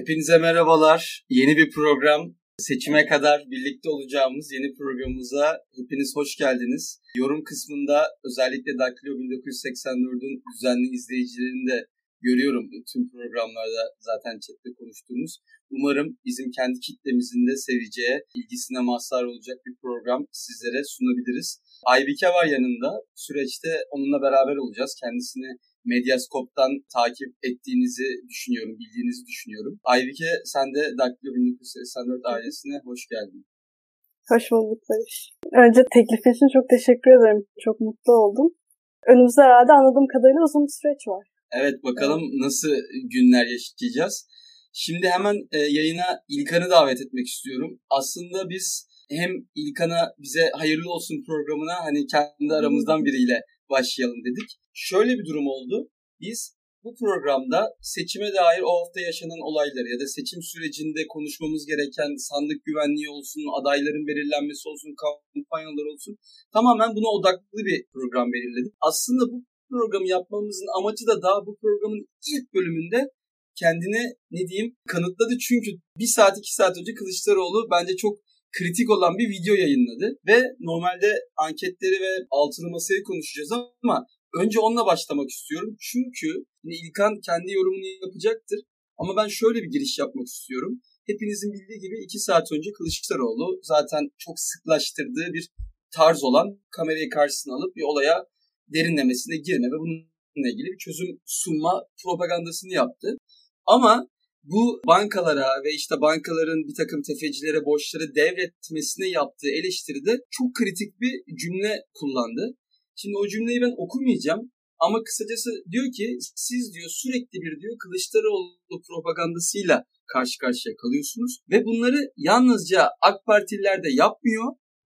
Hepinize merhabalar. Yeni bir program, seçime kadar birlikte olacağımız yeni programımıza hepiniz hoş geldiniz. Yorum kısmında özellikle Daktilo 1984'ün düzenli izleyicilerini de görüyorum. Tüm programlarda zaten chatte konuştuğumuz. Umarım bizim kendi kitlemizin de seveceği, ilgisine mazhar olacak bir program sizlere sunabiliriz. Aybike var yanında. Süreçte onunla beraber olacağız. Kendisini Medyascope'dan takip ettiğinizi düşünüyorum, bildiğinizi düşünüyorum. Aybike, sen de Daktilo 1984 ailesine hoş geldin. Hoş bulduk Barış. Önce teklif için çok teşekkür ederim. Çok mutlu oldum. Önümüzde herhalde anladığım kadarıyla uzun bir süreç var. Evet, bakalım nasıl günler yaşayacağız. Şimdi hemen yayına İlkan'ı davet etmek istiyorum. Aslında biz hem İlkan'a bize hayırlı olsun programına hani kendi aramızdan biriyle başlayalım dedik. Şöyle bir durum oldu. Biz bu programda seçime dair o hafta yaşanan olayları ya da seçim sürecinde konuşmamız gereken sandık güvenliği olsun, adayların belirlenmesi olsun, kampanyalar olsun tamamen buna odaklı bir program belirledik. Aslında bu programı yapmamızın amacı da daha bu programın ilk bölümünde kendini kanıtladı. Çünkü 1-2 saat önce Kılıçdaroğlu bence çok kritik olan bir video yayınladı. Ve normalde anketleri ve altını masayı konuşacağız ama önce onunla başlamak istiyorum. Çünkü İlkan kendi yorumunu yapacaktır. Ama ben şöyle bir giriş yapmak istiyorum. Hepinizin bildiği gibi 2 saat önce Kılıçdaroğlu zaten çok sıklaştırdığı bir tarz olan kamerayı karşısına alıp bir olaya derinlemesine girme ve bununla ilgili bir çözüm sunma propagandasını yaptı. Ama bu bankalara ve işte bankaların bir takım tefecilere borçları devretmesine yaptığı eleştiride çok kritik bir cümle kullandı. Şimdi o cümleyi ben okumayacağım ama kısacası diyor ki siz diyor sürekli bir diyor Kılıçdaroğlu propagandasıyla karşı karşıya kalıyorsunuz ve bunları yalnızca AK Partililer de yapmıyor.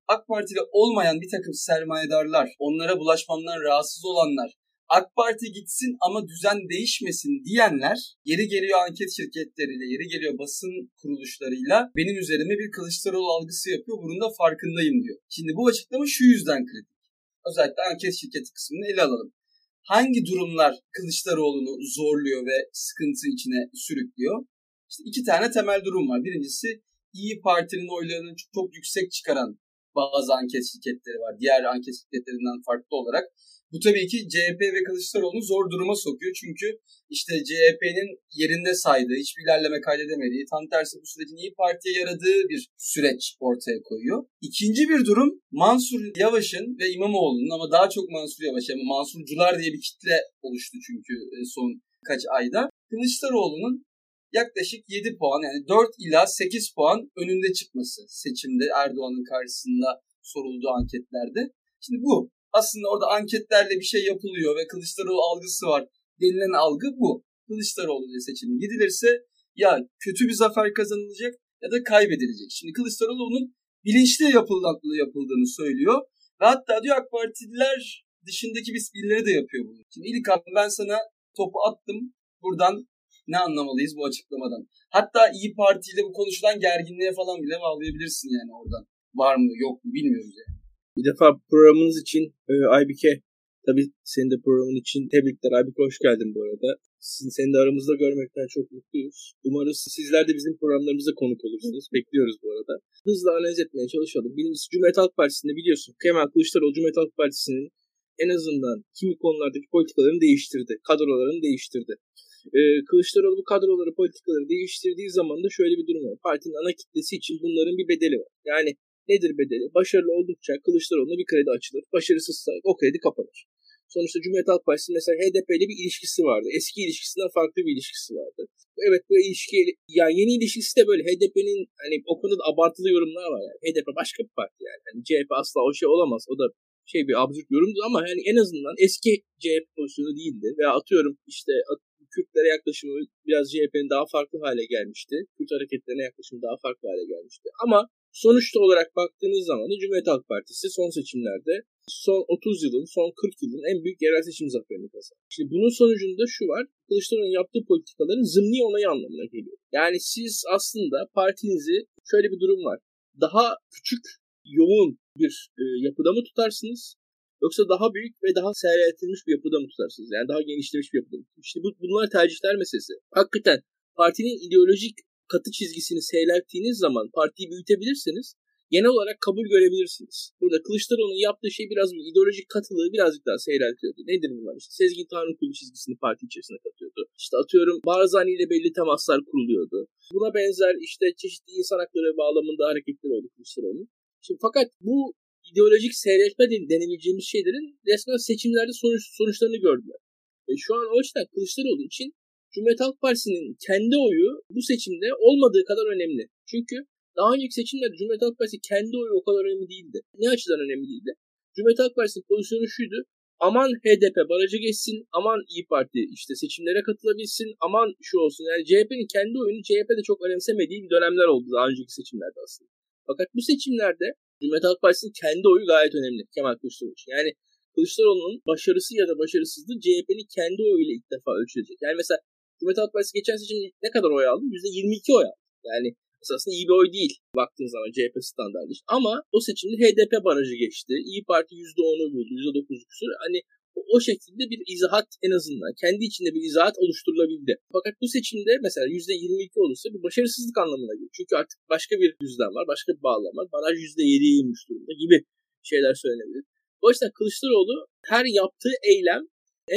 AK Partili olmayan bir takım sermayedarlar, onlara bulaşmandan rahatsız olanlar, AK Parti gitsin ama düzen değişmesin diyenler, yeri geliyor anket şirketleriyle, yeri geliyor basın kuruluşlarıyla benim üzerime bir Kılıçdaroğlu algısı yapıyor, bunun da farkındayım diyor. Şimdi bu açıklama şu yüzden kritik. Özellikle anket şirketi kısmını ele alalım. Hangi durumlar Kılıçdaroğlu'nu zorluyor ve sıkıntı içine sürüklüyor? İşte 2 tane temel durum var. Birincisi İyi Parti'nin oylarını çok yüksek çıkaran bazı anket şirketleri var. Diğer anket şirketlerinden farklı olarak. Bu tabii ki CHP ve Kılıçdaroğlu'nu zor duruma sokuyor. Çünkü işte CHP'nin yerinde saydığı, hiçbir ilerleme kaydedemediği, tam tersi bu sürecin İyi Parti'ye yaradığı bir süreç ortaya koyuyor. İkinci bir durum Mansur Yavaş'ın ve İmamoğlu'nun ama daha çok Mansur Yavaş, yani Mansurcular diye bir kitle oluştu çünkü son kaç ayda. Kılıçdaroğlu'nun yaklaşık 7 puan yani 4 ila 8 puan önünde çıkması seçimde Erdoğan'ın karşısında sorulduğu anketlerde. Şimdi bu aslında orada anketlerle bir şey yapılıyor ve Kılıçdaroğlu algısı var denilen algı bu. Kılıçdaroğlu diye seçime gidilirse ya kötü bir zafer kazanılacak ya da kaybedilecek. Şimdi Kılıçdaroğlu'nun bilinçli yapıldığını söylüyor ve hatta diyor AK Partililer dışındaki birileri de yapıyor bunu. Şimdi İlkan ben sana topu attım buradan. Ne anlamalıyız bu açıklamadan? Hatta İyi Parti ile bu konuşulan gerginliğe falan bile bağlayabilirsin yani oradan. Var mı yok mu bilmiyoruz yani. Bir defa programınız için Aybike, tabii senin de programın için tebrikler. Aybike hoş geldin bu arada. Seni de aramızda görmekten çok mutluyuz. Umarız sizler de bizim programlarımıza konuk olursunuz. Bekliyoruz bu arada. Hızla analiz etmeye çalışalım. Birincisi Cumhuriyet Halk Partisi'nde biliyorsun Kemal Kılıçdaroğlu Cumhuriyet Halk Partisi'nin en azından kimi konulardaki politikalarını değiştirdi. Kadrolarını değiştirdi. Kılıçdaroğlu bu kadroları, politikaları değiştirdiği zaman da şöyle bir durum var. Partinin ana kitlesi için bunların bir bedeli var. Yani nedir bedeli? Başarılı oldukça Kılıçdaroğlu'na bir kredi açılır. Başarısızsa o kredi kapanır. Sonuçta Cumhuriyet Halk Partisi mesela HDP ile bir ilişkisi vardı. Eski ilişkisinden farklı bir ilişkisi vardı. Evet bu ilişki, yani yeni ilişkisi de böyle HDP'nin hani o konuda da abartılı yorumlar var yani. HDP başka bir parti yani. Yani CHP asla o şey olamaz. O da bir absürt yorumdu ama yani en azından eski CHP pozisyonu değildi. Veya atıyorum işte Kürtlere yaklaşımı biraz CHP'nin daha farklı hale gelmişti. Kürt hareketlerine yaklaşımı daha farklı hale gelmişti. Ama sonuçta olarak baktığınız zaman da Cumhuriyet Halk Partisi son seçimlerde son 30 yılın, son 40 yılın en büyük yerel seçim zaferini kazandı. İşte bunun sonucunda şu var, Kılıçdaroğlu'nun yaptığı politikaların zımni onayı anlamına geliyor. Yani siz aslında partinizi, şöyle bir durum var, daha küçük, yoğun bir yapıda mı tutarsınız? Yoksa daha büyük ve daha seyreltilmiş bir yapıda mı tutarsınız? Yani daha genişlemiş bir yapıda mı? İşte bunlar tercihler meselesi. Hakikaten partinin ideolojik katı çizgisini seyrettiğiniz zaman partiyi büyütebilirsiniz. Genel olarak kabul görebilirsiniz. Burada Kılıçdaroğlu'nun yaptığı şey biraz bir ideolojik katılığı birazcık daha seyreltiyordu. Nedir bunlar? İşte Sezgin Tanrıkulu çizgisini parti içerisine katıyordu. İşte atıyorum Barzani ile belli temaslar kuruluyordu. Buna benzer işte çeşitli insan hakları bağlamında hareketler oldu Kılıçdaroğlu'nun. Şimdi fakat bu ideolojik seyretme denebileceğimiz şeylerin resmen seçimlerde sonuçlarını gördüler. Şu an o açıdan Kılıçdaroğlu için Cumhuriyet Halk Partisi'nin kendi oyu bu seçimde olmadığı kadar önemli. Çünkü daha önceki seçimlerde Cumhuriyet Halk Partisi kendi oyu o kadar önemli değildi. Ne açıdan önemli değildi? Cumhuriyet Halk Partisi'nin pozisyonu şuydu. Aman HDP barajı geçsin, aman İyi Parti işte seçimlere katılabilsin, aman şu olsun. Yani CHP'nin kendi oyunu CHP'de çok önemsemediği bir dönemler oldu daha önceki seçimlerde aslında. Fakat bu seçimlerde Cumhuriyet Halk Partisi'nin kendi oyu gayet önemli Kemal Kılıçdaroğlu için. Yani Kılıçdaroğlu'nun başarısı ya da başarısızlığı CHP'nin kendi oyuyla ilk defa ölçülecek. Yani mesela Cumhuriyet Halk Partisi geçen seçimde ne kadar oy aldı? %22 oy aldı. Yani esasında iyi bir oy değil baktığınız zaman CHP standartı. Ama o seçimde HDP barajı geçti. İyi Parti %10'u buldu, %9'u küsur. Hani o şekilde bir izahat en azından kendi içinde bir izahat oluşturulabildi. Fakat bu seçimde mesela %22 olursa bir başarısızlık anlamına gelir. Çünkü artık başka bir düzlem var, başka bir bağlam var. Baraj %7'ye inmiş durumda gibi şeyler söylenebilir. O yüzden Kılıçdaroğlu her yaptığı eylem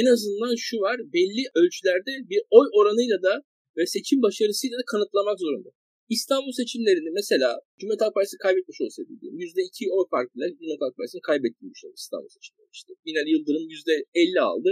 en azından şu var, belli ölçülerde bir oy oranıyla da ve seçim başarısıyla da kanıtlamak zorunda. İstanbul seçimlerini mesela Cumhuriyet Halk Partisi kaybetmiş olsaydı diyelim. %2 oy farkıyla Cumhuriyet Halk Partisi'nin kaybettiğini düşünüyorum İstanbul seçimleri işte. Binali Yıldırım %50 aldı.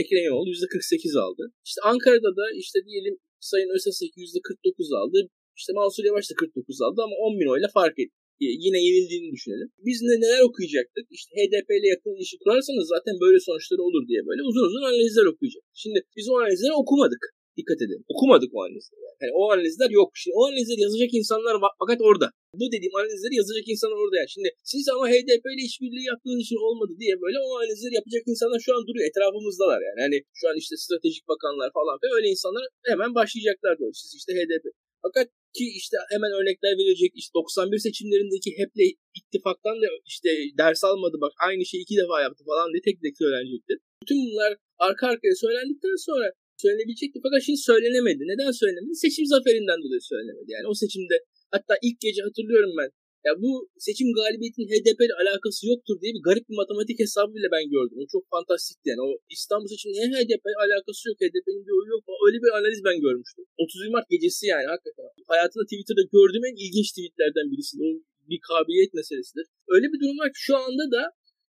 Ekrem İmroğlu %48 aldı. İşte Ankara'da da işte diyelim Sayın Özal %49 aldı. İşte Mansur Yavaş da 49 aldı ama 10 bin oyla fark etti. Yine yenildiğini düşünelim. Biz neler okuyacaktık? İşte HDP ile yakın ilişki kurarsanız zaten böyle sonuçları olur diye böyle uzun uzun analizler okuyacaktık. Şimdi biz o analizleri okumadık. Dikkat edin. Okumadık o analizleri. Yani o analizler yok. Şimdi o analizleri yazacak insanlar fakat orada. Bu dediğim analizleri yazacak insanlar orada. Yani şimdi siz ama HDP ile işbirliği yaptığınız için olmadı diye böyle o analizleri yapacak insanlar şu an duruyor. Etrafımızdalar yani. Hani şu an işte stratejik bakanlar falan ve öyle insanlar hemen başlayacaklar doğru. Siz işte HDP. Fakat ki işte hemen örnekler verecek işte 91 seçimlerindeki HEP'le ittifaktan da işte ders almadı bak aynı şeyi 2 defa yaptı falan diye tek tek söylenecekti. Bütün bunlar arka arkaya söylendikten sonra söylenebilecekti fakat şimdi söylenemedi. Neden söylenemedi? Seçim zaferinden dolayı söylenemedi. Yani o seçimde hatta ilk gece hatırlıyorum ben ya bu seçim galibiyetinin HDP ile alakası yoktur diye bir garip bir matematik hesabı bile ben gördüm. O çok fantastikti yani. O İstanbul seçiminin HDP ile alakası yok, HDP'nin bir oyu yok. Öyle bir analiz ben görmüştüm. 30 Mart gecesi yani hakikaten. Hayatımda Twitter'da gördüğüm en ilginç tweetlerden birisi. O bir kabiliyet meselesidir. Öyle bir durum var ki şu anda da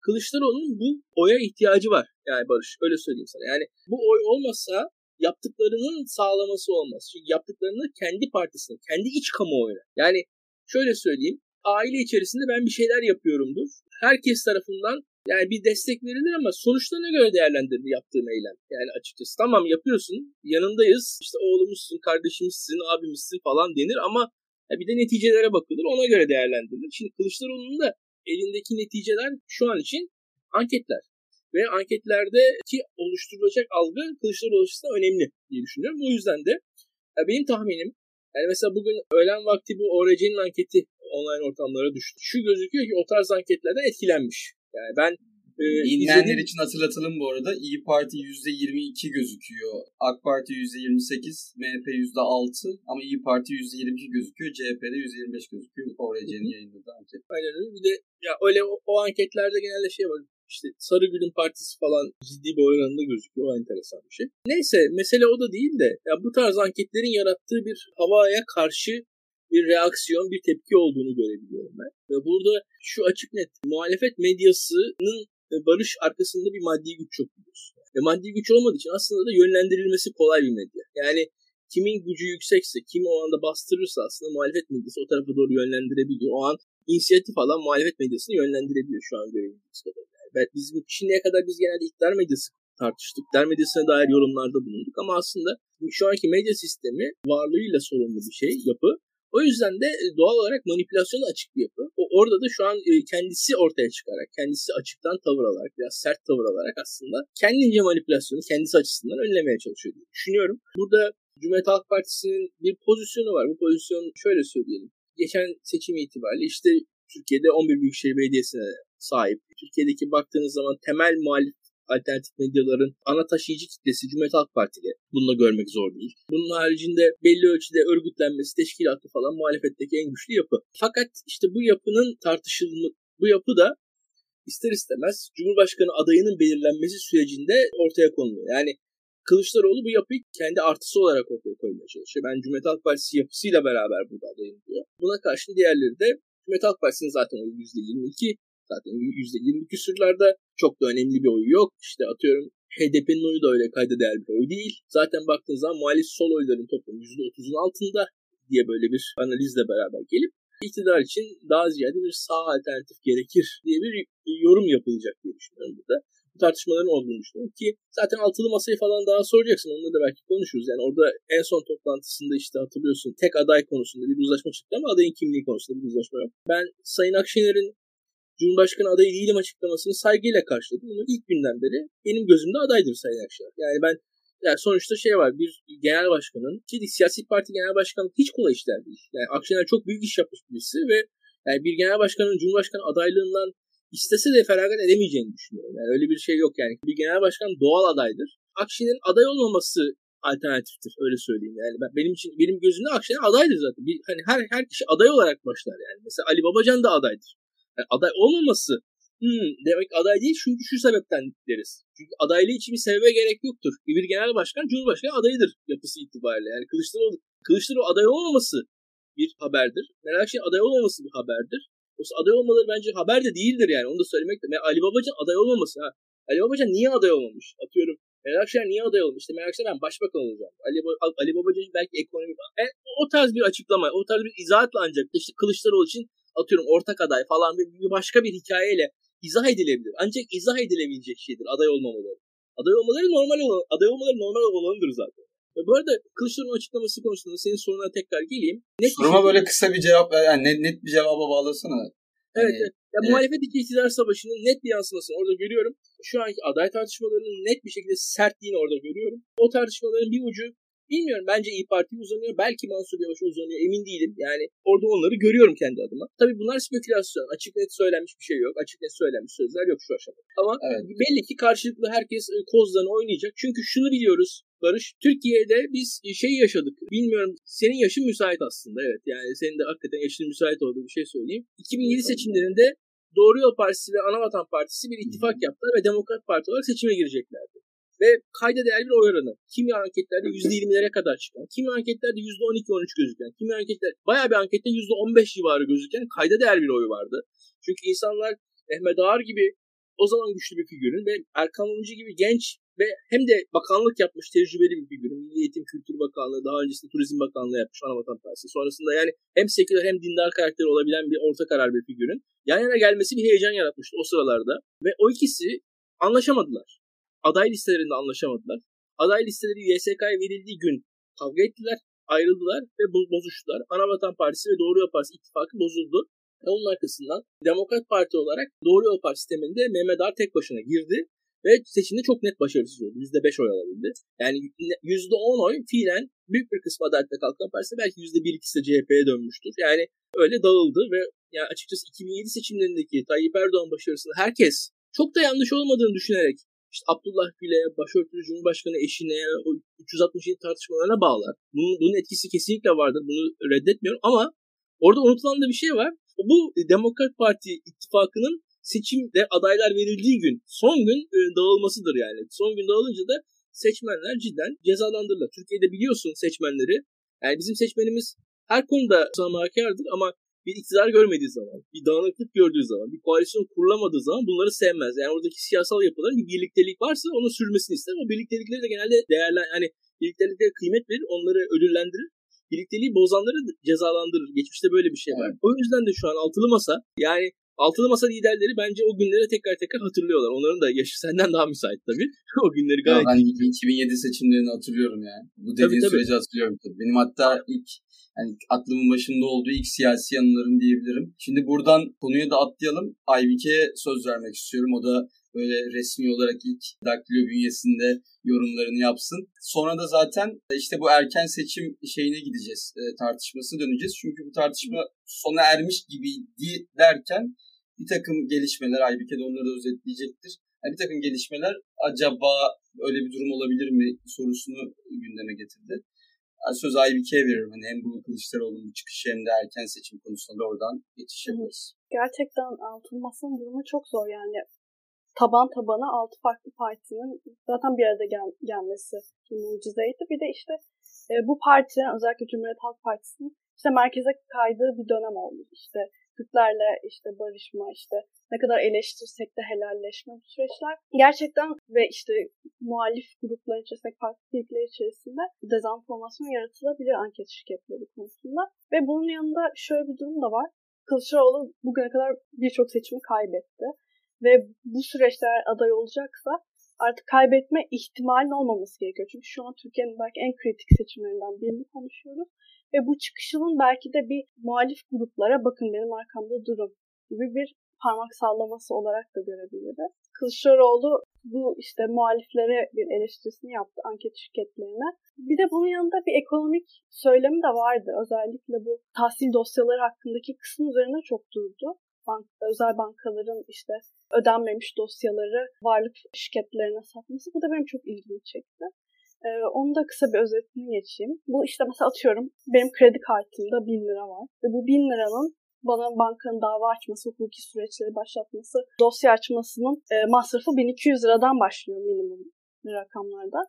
Kılıçdaroğlu'nun bu oya ihtiyacı var. Yani Barış öyle söyleyeyim sana. Yani bu oy olmasa yaptıklarının sağlaması olmaz. Çünkü yaptıklarını kendi partisine, kendi iç kamuoyuna. Yani şöyle söyleyeyim. Aile içerisinde ben bir şeyler yapıyorumdur. Herkes tarafından yani bir destek verilir ama sonuçlarına göre değerlendirilir yaptığım eylem. Yani açıkçası tamam yapıyorsun, yanındayız, işte oğlumuzsun, kardeşimizsin, abimizsin falan denir ama bir de neticelere bakılır, ona göre değerlendirilir. Şimdi Kılıçdaroğlu'nun da elindeki neticeler şu an için anketler. Ve anketlerdeki oluşturulacak algı Kılıçdaroğlu açısından önemli diye düşünüyorum. O yüzden de benim tahminim, yani mesela bugün öğlen vakti bu Orijin'in anketi online ortamlara düştü. Şu gözüküyor ki o tarz anketlerden etkilenmiş. Yani ben dinleyenler için hatırlatalım bu arada. İyi Parti %22 gözüküyor. AK Parti %28, MHP %6 ama İyi Parti %22 gözüküyor. CHP'de %25 gözüküyor. Orijin'in yayınladığı anket. Aynen öyle. Bir de ya öyle o anketlerde genelde şey var. İşte Sarıgül'ün partisi falan ciddi bir oranında gözüküyor. O enteresan bir şey. Neyse mesele o da değil de ya bu tarz anketlerin yarattığı bir havaya karşı bir reaksiyon, bir tepki olduğunu görebiliyorum ben. Ve burada şu açık net, muhalefet medyasının barış arkasında bir maddi güç çok biliyoruz. Ve maddi güç olmadığı için aslında da yönlendirilmesi kolay bir medya. Yani kimin gücü yüksekse, kimi o anda bastırırsa aslında muhalefet medyası o tarafa doğru yönlendirebiliyor. O an inisiyatif alan muhalefet medyasını yönlendirebiliyor şu an görebildiğimiz kadarıyla. Evet, biz şimdiye kadar genelde iktidar medyası tartıştık. İktidar medyasına dair yorumlarda bulunduk ama aslında şu anki medya sistemi varlığıyla sorumlu bir şey, yapı. O yüzden de doğal olarak manipülasyona açık bir yapı. Orada da şu an kendisi ortaya çıkarak, kendisi açıktan tavır alarak, biraz sert tavır alarak aslında kendince manipülasyonu kendisi açısından önlemeye çalışıyor diye düşünüyorum. Burada Cumhuriyet Halk Partisi'nin bir pozisyonu var. Bu pozisyon şöyle söyleyelim. Geçen seçim itibariyle işte Türkiye'de 11 Büyükşehir Belediyesi'ne sahip. Türkiye'deki baktığınız zaman temel muhalif alternatif medyaların ana taşıyıcı kitlesi Cumhuriyet Halk Partili. Bunu da görmek zor değil. Bunun haricinde belli ölçüde örgütlenmesi, teşkilatı falan muhalefetteki en güçlü yapı. Fakat işte bu yapının tartışılması, bu yapı da ister istemez Cumhurbaşkanı adayının belirlenmesi sürecinde ortaya konuluyor. Yani Kılıçdaroğlu bu yapıyı kendi artısı olarak ortaya koymaya çalışıyor. Ben Cumhuriyet Halk Partisi yapısıyla beraber burada adayım diyor. Buna karşın diğerleri de Cumhuriyet Halk Partisi'nin zaten oyu %22, zaten %20 küsürlerde çok da önemli bir oyu yok. İşte atıyorum HDP'nin oyu da öyle kayda değer bir oy değil. Zaten baktığınız zaman muhalif sol oyların toplamı %30'un altında diye böyle bir analizle beraber gelip iktidar için daha ziyade bir sağ alternatif gerekir diye bir yorum yapılacak diye düşünüyorum burada. Bu tartışmaların olduğunu düşünüyorum ki zaten altılı masayı falan daha soracaksın. Onunla da belki konuşuruz. Yani orada en son toplantısında işte hatırlıyorsun tek aday konusunda bir uzlaşma çıktı ama adayın kimliği konusunda bir uzlaşma yok. Ben Sayın Akşener'in Cumhurbaşkanı adayı değilim açıklamasını saygıyla karşıladım ama ilk günden beri benim gözümde adaydır Sayın Akşener. Yani sonuçta var, bir genel başkanın, siyasi parti genel başkanı hiç kolay işler değil. Yani Akşener çok büyük iş yapmış birisi ve yani bir genel başkanın Cumhurbaşkanı adaylığından istese de feragat edemeyeceğini düşünüyorum. Yani öyle bir şey yok yani. Bir genel başkan doğal adaydır. Akşener'in aday olmaması alternatiftir, öyle söyleyeyim. Yani benim için, benim gözümde Akşener adaydır zaten. Hani her kişi aday olarak başlar yani. Mesela Ali Babacan da adaydır. Yani aday olmaması demek aday değil çünkü şu sebepten deriz. Çünkü adaylığı için bir sebebe gerek yoktur. Bir genel başkan Cumhurbaşkanı adayıdır yapısı itibariyle. Yani Kılıçdaroğlu aday olmaması bir haberdir. Meral Akşener aday olmaması bir haberdir. Oysa aday olmaları bence haber de değildir yani. Onu da söylemek de. Yani Ali Babacan aday olmaması. Ali Babacan niye aday olmamış? Atıyorum Meral Akşener niye aday olmuş? İşte Meral Akşener ben başbakan olacağım. Ali Babacan belki ekonomik. Yani o tarz bir açıklama, o tarz bir izahatla ancak işte Kılıçdaroğlu için atıyorum ortak aday falan bir başka bir hikayeyle izah edilebilir. Ancak izah edilebilecek şeydir aday olmamaları. Aday olmaları normal olanıdır zaten. Ve bu arada Kılıçdaroğlu'nun açıklaması konusunda senin soruna tekrar geleyim. Soruma böyle kısa bir cevap, yani net bir cevaba bağlasana. Evet. Ya muhalefet iki iktidar savaşının net bir yansımasını orada görüyorum. Şu anki aday tartışmalarının net bir şekilde sertliğini orada görüyorum. O tartışmaların bir ucu bilmiyorum, bence İyi Parti'ye uzanıyor. Belki Mansur Yavaş'a uzanıyor. Emin değilim. Yani orada onları görüyorum kendi adıma. Tabii bunlar spekülasyon. Açık net söylenmiş bir şey yok. Açık net söylenmiş sözler yok şu aşamada. Ama evet, belli ki karşılıklı herkes kozlarını oynayacak. Çünkü şunu biliyoruz Barış. Türkiye'de biz yaşadık. Bilmiyorum, senin yaşın müsait aslında. Evet, yani senin de hakikaten yaşın müsait olduğu bir şey söyleyeyim. 2007 seçimlerinde Doğru Yol Partisi ve Anavatan Partisi bir ittifak yaptılar ve Demokrat Parti olarak seçime gireceklerdi. Ve kayda değer bir oy oranı. Kimi anketlerde %20'lere kadar çıkan, kimi anketlerde %12-13 gözüken, kimi anketlerde bayağı bir ankette %15 civarı gözüken kayda değer bir oy vardı. Çünkü insanlar Mehmet Ağar gibi o zaman güçlü bir figürün ve Erkan Olmcı gibi genç ve hem de bakanlık yapmış tecrübeli bir figürün, Milli Eğitim Kültür Bakanlığı, daha öncesinde Turizm Bakanlığı yapmış Anavatan Partisi. Sonrasında yani hem seküler hem dindar karakteri olabilen bir orta karar bir figürün yan yana gelmesi bir heyecan yaratmıştı o sıralarda ve o ikisi anlaşamadılar. Aday listelerinde anlaşamadılar. Aday listeleri YSK'ya verildiği gün kavga ettiler, ayrıldılar ve bozuştular. Anavatan Partisi ve Doğru Yol Partisi ittifakı bozuldu. Ve onun arkasından Demokrat Parti olarak Doğru Yol Partisi temelinde Mehmet Ağar tek başına girdi ve seçimde çok net başarısız oldu. %5 oy alabildi. Yani %10 oy fiilen büyük bir kısmı Adalet'le Kalkan Partisi, belki %1-2'si de CHP'ye dönmüştür. Yani öyle dağıldı ve yani açıkçası 2007 seçimlerindeki Tayyip Erdoğan başarısını herkes çok da yanlış olmadığını düşünerek İşte Abdullah Gül'e, başörtülü Cumhurbaşkanı eşine, o 367 tartışmalarına bağlar. Bunun etkisi kesinlikle vardır. Bunu reddetmiyorum ama orada unutulan da bir şey var. Bu Demokrat Parti ittifakının seçimde adaylar verildiği gün, son gün dağılmasıdır yani. Son gün dağılınca da seçmenler cidden cezalandırılır. Türkiye'de biliyorsun seçmenleri, yani bizim seçmenimiz her konuda samahakardır ama bir iktidar görmediği zaman, bir dağınıklık gördüğü zaman, bir koalisyon kurulamadığı zaman bunları sevmez. Yani oradaki siyasal yapıların bir birliktelik varsa onun sürmesini ister. O birliktelikleri de genelde hani birlikteliklere kıymet verir, onları ödüllendirir. Birlikteliği bozanları cezalandırır. Geçmişte böyle bir şey var. Evet. O yüzden de şu an altılı masa, yani altılı masa liderleri bence o günlere tekrar hatırlıyorlar. Onların da yaşı senden daha müsait tabii. O günleri gayet. Ben 2007 seçimlerini hatırlıyorum yani. Bu dediğin süreci hatırlıyorum tabii. Benim hatta ilk yani aklımın başında olduğu ilk siyasi yanılarım diyebilirim. Şimdi buradan konuya da atlayalım. Aybike'ye söz vermek istiyorum. O da böyle resmi olarak ilk Daktilo bünyesinde yorumlarını yapsın. Sonra da zaten işte bu erken seçim şeyine gideceğiz. Tartışmasına döneceğiz. Çünkü bu tartışma sona ermiş gibiydi derken bir takım gelişmeler, Aybike de onları özetleyecektir. Yani bir takım gelişmeler acaba öyle bir durum olabilir mi sorusunu gündeme getirdi. Yani söz Aybike'ye veririm. Hani hem bu Kılıçdaroğlu'nun çıkışı hem de erken seçim konusunda oradan geçişebiliriz. Gerçekten altın masanın durumu çok zor yani. Taban tabana 6 farklı partinin zaten bir arada gelmesi mucizeydi. Bir de işte bu parti, özellikle Cumhuriyet Halk Partisi'nin işte merkeze kaydığı bir dönem oldu. İşte Türklerle işte barışma, işte ne kadar eleştirsek de helalleşme bu süreçler. Gerçekten ve işte muhalif grupların içerisinde, parti birlikleri içerisinde dezenformasyon yaratılabilir anket şirketleri konusunda. Ve bunun yanında şöyle bir durum da var. Kılıçdaroğlu bugüne kadar birçok seçimi kaybetti. Ve bu süreçte aday olacaksa artık kaybetme ihtimalinin olmaması gerekiyor. Çünkü şu an Türkiye'nin belki en kritik seçimlerinden birini konuşuyoruz. Ve bu çıkışının belki de bir muhalif gruplara bakın benim arkamda durun gibi bir parmak sallaması olarak da görebiliriz. Kılıçdaroğlu bu işte muhaliflere bir eleştirisini yaptı anket şirketlerine. Bir de bunun yanında bir ekonomik söylemi de vardı. Özellikle bu tahsil dosyaları hakkındaki kısım üzerine çok durdu. Özel bankaların işte ödenmemiş dosyaları varlık şirketlerine satması. Bu da benim çok ilgimi çekti. Onu da kısa bir özetini geçeyim. Bu işte mesela atıyorum benim kredi kartımda 1000 lira var. Ve bu 1000 liranın bana bankanın dava açması, hukuki süreçleri başlatması, dosya açmasının masrafı 1200 liradan başlıyor minimum rakamlarda.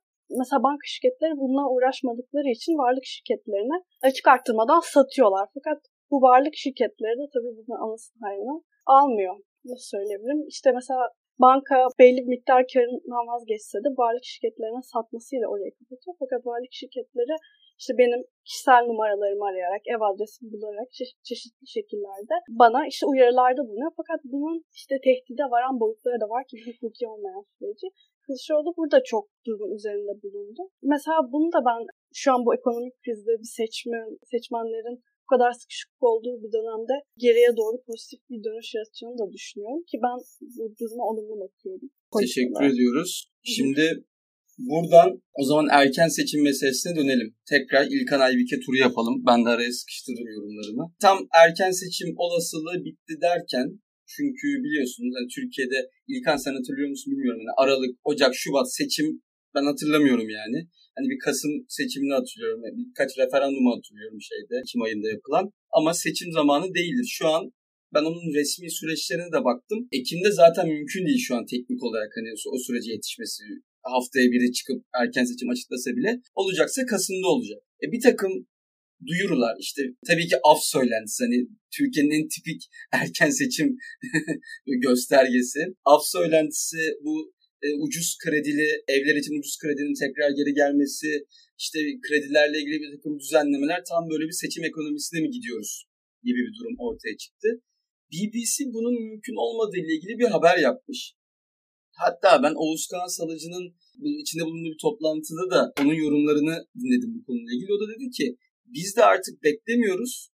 Mesela banka şirketleri bununla uğraşmadıkları için varlık şirketlerine açık arttırmadan satıyorlar. Fakat bu varlık şirketleri de tabii bunun anasını hayrına almıyor. Nasıl söyleyebilirim? İşte mesela banka belli bir miktar karından vazgeçse de varlık şirketlerine satmasıyla orayı kapatıyor. Fakat varlık şirketleri işte benim kişisel numaralarımı arayarak, ev adresimi bularak çeşitli şekillerde bana işte uyarılarda bulunuyor. Fakat bunun işte tehdide varan boyutları da var ki hukuki olmayan süreci. Kılıçdaroğlu burada çok durum üzerinde bulundu. Mesela bunu da ben şu an bu ekonomik krizde bir seçmenlerin kadar sıkışık olduğu bir dönemde geriye doğru pozitif bir dönüş yaratacağını da düşünüyorum ki ben bu duruma olumlu bakıyorum. Teşekkür ediyoruz. Şimdi buradan o zaman erken seçim meselesine dönelim. Tekrar İlkan Aybike turu yapalım. Ben de araya sıkıştırırım yorumlarımı. Tam erken seçim olasılığı bitti derken, çünkü biliyorsunuz hani Türkiye'de, İlkan sen hatırlıyor musun bilmiyorum, yani Aralık, Ocak, Şubat seçim ben hatırlamıyorum yani. Hani bir Kasım seçimini hatırlıyorum. Birkaç referandumu hatırlıyorum şeyde, Ekim ayında yapılan. Ama seçim zamanı değildir. Şu an ben onun resmi süreçlerine de baktım. Ekim'de zaten mümkün değil şu an teknik olarak hani o sürece yetişmesi. Haftaya biri çıkıp erken seçim açıklasa bile, olacaksa Kasım'da olacak. Bir takım duyurular, işte tabii ki af söylentisi, hani Türkiye'nin en tipik erken seçim göstergesi. Af söylentisi bu. Ucuz kredili, evler için ucuz kredinin tekrar geri gelmesi, işte kredilerle ilgili bir takım düzenlemeler, tam böyle bir seçim ekonomisine mi gidiyoruz gibi bir durum ortaya çıktı. BBC bunun mümkün olmadığı ile ilgili bir haber yapmış. Hatta ben Oğuzkan Salıcı'nın içinde bulunduğu bir toplantıda da onun yorumlarını dinledim bu konuyla ilgili. O da dedi ki biz de artık beklemiyoruz,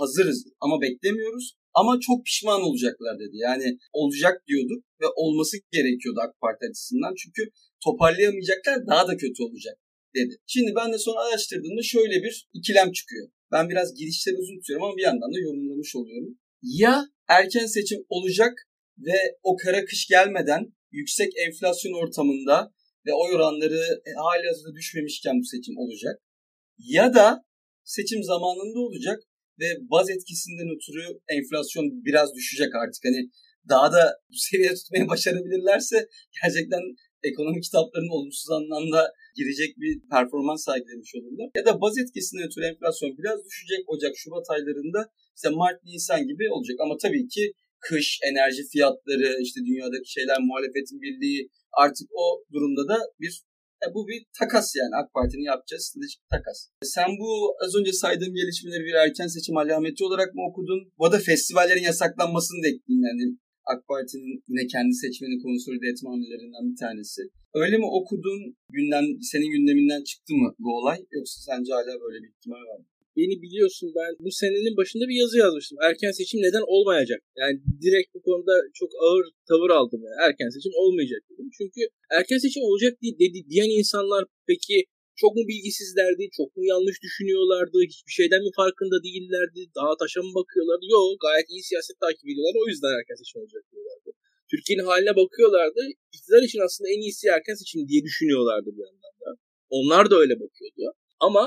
hazırız ama beklemiyoruz. Ama çok pişman olacaklar dedi. Yani olacak diyorduk ve olması gerekiyordu AK Parti açısından. Çünkü toparlayamayacaklar, daha da kötü olacak dedi. Şimdi ben de sonra araştırdığımda şöyle bir ikilem çıkıyor. Ben biraz girişleri uzun tutuyorum ama bir yandan da yorumlamış oluyorum. Ya erken seçim olacak ve o kara kış gelmeden yüksek enflasyon ortamında ve oy oranları halihazırda düşmemişken bu seçim olacak. Ya da seçim zamanında olacak. Ve baz etkisinden ötürü enflasyon biraz düşecek artık. Hani daha da seviye tutmayı başarabilirlerse gerçekten ekonomi kitaplarının olumsuz anlamda girecek bir performans sergilemiş olurlar. Ya da baz etkisinden ötürü enflasyon biraz düşecek. Ocak, Şubat aylarında işte Mart, Nisan gibi olacak. Ama tabii ki kış, enerji fiyatları, işte dünyadaki şeyler, muhalefetin birliği, artık o durumda da bu bir takas yani AK Parti'nin yapacağı stratejik takas. Sen bu az önce saydığım gelişmeleri bir erken seçim alameti olarak mı okudun? Bu arada festivallerin yasaklanmasını da ekleyin yani. AK Parti'nin yine kendi seçmeni konsolide etme hamlelerinden bir tanesi. Öyle mi okudun? Senin gündeminden çıktı mı bu olay? Yoksa sence hala böyle bir ihtimal var mı? Beni biliyorsun, ben bu senenin başında bir yazı yazmıştım. Erken seçim neden olmayacak? Yani direkt bu konuda çok ağır tavır aldım. Yani. Erken seçim olmayacak dedim. Çünkü erken seçim olacak diyen insanlar peki çok mu bilgisizlerdi, çok mu yanlış düşünüyorlardı, hiçbir şeyden mi farkında değillerdi, dağa taşa mı bakıyorlardı? Yok, gayet iyi siyaset takip ediyorlar, o yüzden erken seçim olacak diyorlardı. Türkiye'nin haline bakıyorlardı, iktidar için aslında en iyisi erken seçim diye düşünüyorlardı bir yandan da. Onlar da öyle bakıyordu. Ama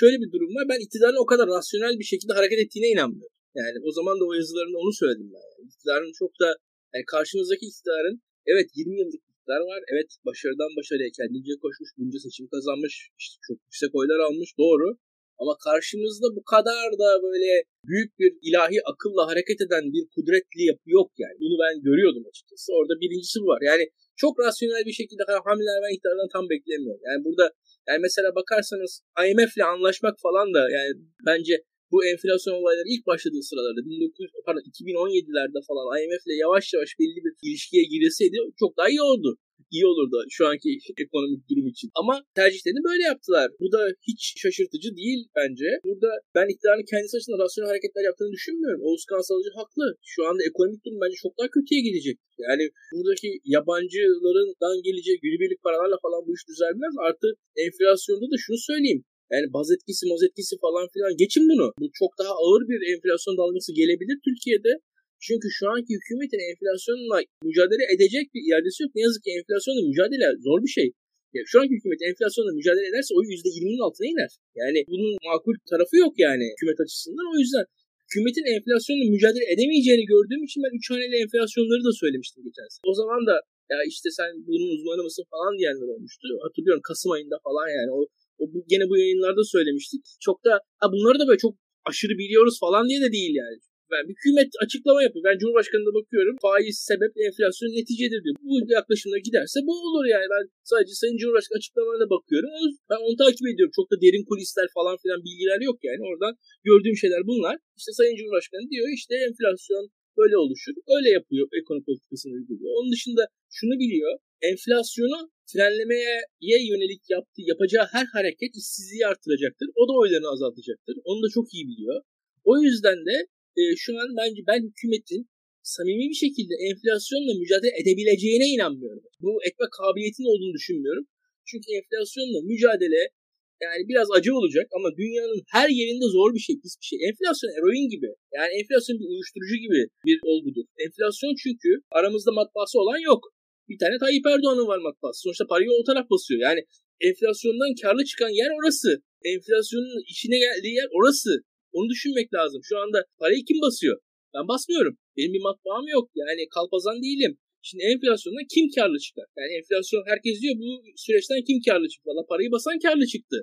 şöyle bir durum var, ben iktidarın o kadar rasyonel bir şekilde hareket ettiğine inanmıyorum. Yani o zaman da o yazılarında onu söyledim ben. Yani iktidarın çok da, yani karşınızdaki iktidarın, evet 20 yıllık iktidar var, evet başarıdan başarıya kendince koşmuş, bunca seçim kazanmış, işte çok yüksek oylar almış, doğru. Ama karşımızda bu kadar da böyle büyük bir ilahi akılla hareket eden bir kudretli yapı yok yani. Bunu ben görüyordum açıkçası. Orada birincisi bu var. Yani çok rasyonel bir şekilde hamleler ben iktidardan tam beklemiyorum. Yani burada yani mesela bakarsanız IMF'le anlaşmak falan da yani bence bu enflasyon olayları ilk başladığı sıralarda 2017'lerde falan IMF'le yavaş yavaş belli bir ilişkiye girilseydi çok daha iyi olurdu. İyi olurdu şu anki ekonomik durum için. Ama tercihlerini böyle yaptılar. Bu da hiç şaşırtıcı değil bence. Burada ben iktidarın kendisi açısından rasyonel hareketler yaptığını düşünmüyorum. Oğuz Kansalcı haklı. Şu anda ekonomik durum bence çok daha kötüye gidecek. Yani buradaki yabancılarından gelecek günübirlik paralarla falan bu iş düzelmez. Artı enflasyonda da şunu söyleyeyim. Yani baz etkisi falan filan geçin bunu. Bu çok daha ağır bir enflasyon dalgası gelebilir Türkiye'de. Çünkü şu anki hükümetin enflasyonla mücadele edecek bir iradesi yok. Ne yazık ki enflasyonla mücadele zor bir şey. Yani şu anki hükümet enflasyonla mücadele ederse o %20'nin altına iner. Yani bunun makul tarafı yok yani hükümet açısından. O yüzden hükümetin enflasyonla mücadele edemeyeceğini gördüğüm için ben 3 haneli enflasyonları da söylemiştim geçen sene. O zaman da ya işte sen bunun uzmanı mısın falan diyenler olmuştu. Hatırlıyorum Kasım ayında falan yani gene bu yayınlarda söylemiştik. Çok da bunları da böyle çok aşırı biliyoruz falan diye de değil yani. Yani hükümet açıklama yapıyor. Ben Cumhurbaşkanı'na bakıyorum. Faiz sebep enflasyon neticedir diyor. Bu yaklaşımda giderse bu olur yani. Ben sadece Sayın Cumhurbaşkanı açıklamalarına bakıyorum. Ben onu takip ediyorum. Çok da derin kulisler falan filan bilgiler yok yani. Oradan gördüğüm şeyler bunlar. İşte Sayın Cumhurbaşkanı diyor işte enflasyon böyle oluşur. Öyle yapıyor. Ekonomi politikasını uyguluyor. Onun dışında şunu biliyor. Enflasyonu frenlemeye yönelik yapacağı her hareket işsizliği artıracaktır. O da oylarını azaltacaktır. Onu da çok iyi biliyor. O yüzden de şu an bence ben hükümetin samimi bir şekilde enflasyonla mücadele edebileceğine inanmıyorum. Bu etme kabiliyetinin olduğunu düşünmüyorum. Çünkü enflasyonla mücadele yani biraz acı olacak ama dünyanın her yerinde zor bir şey, pis bir şey. Enflasyon eroin gibi. Yani enflasyon bir uyuşturucu gibi bir olgudur. Enflasyon çünkü aramızda matbaası olan yok. Bir tane Tayyip Erdoğan'ın var matbaası. Sonuçta parayı o taraf basıyor. Yani enflasyondan karlı çıkan yer orası. Enflasyonun işine geldiği yer orası. Onu düşünmek lazım. Şu anda parayı kim basıyor? Ben basmıyorum. Benim bir matbaam yok. Yani kalpazan değilim. Şimdi enflasyondan kim karlı çıkar? Yani enflasyon herkes diyor bu süreçten kim karlı çıktı? Valla parayı basan karlı çıktı.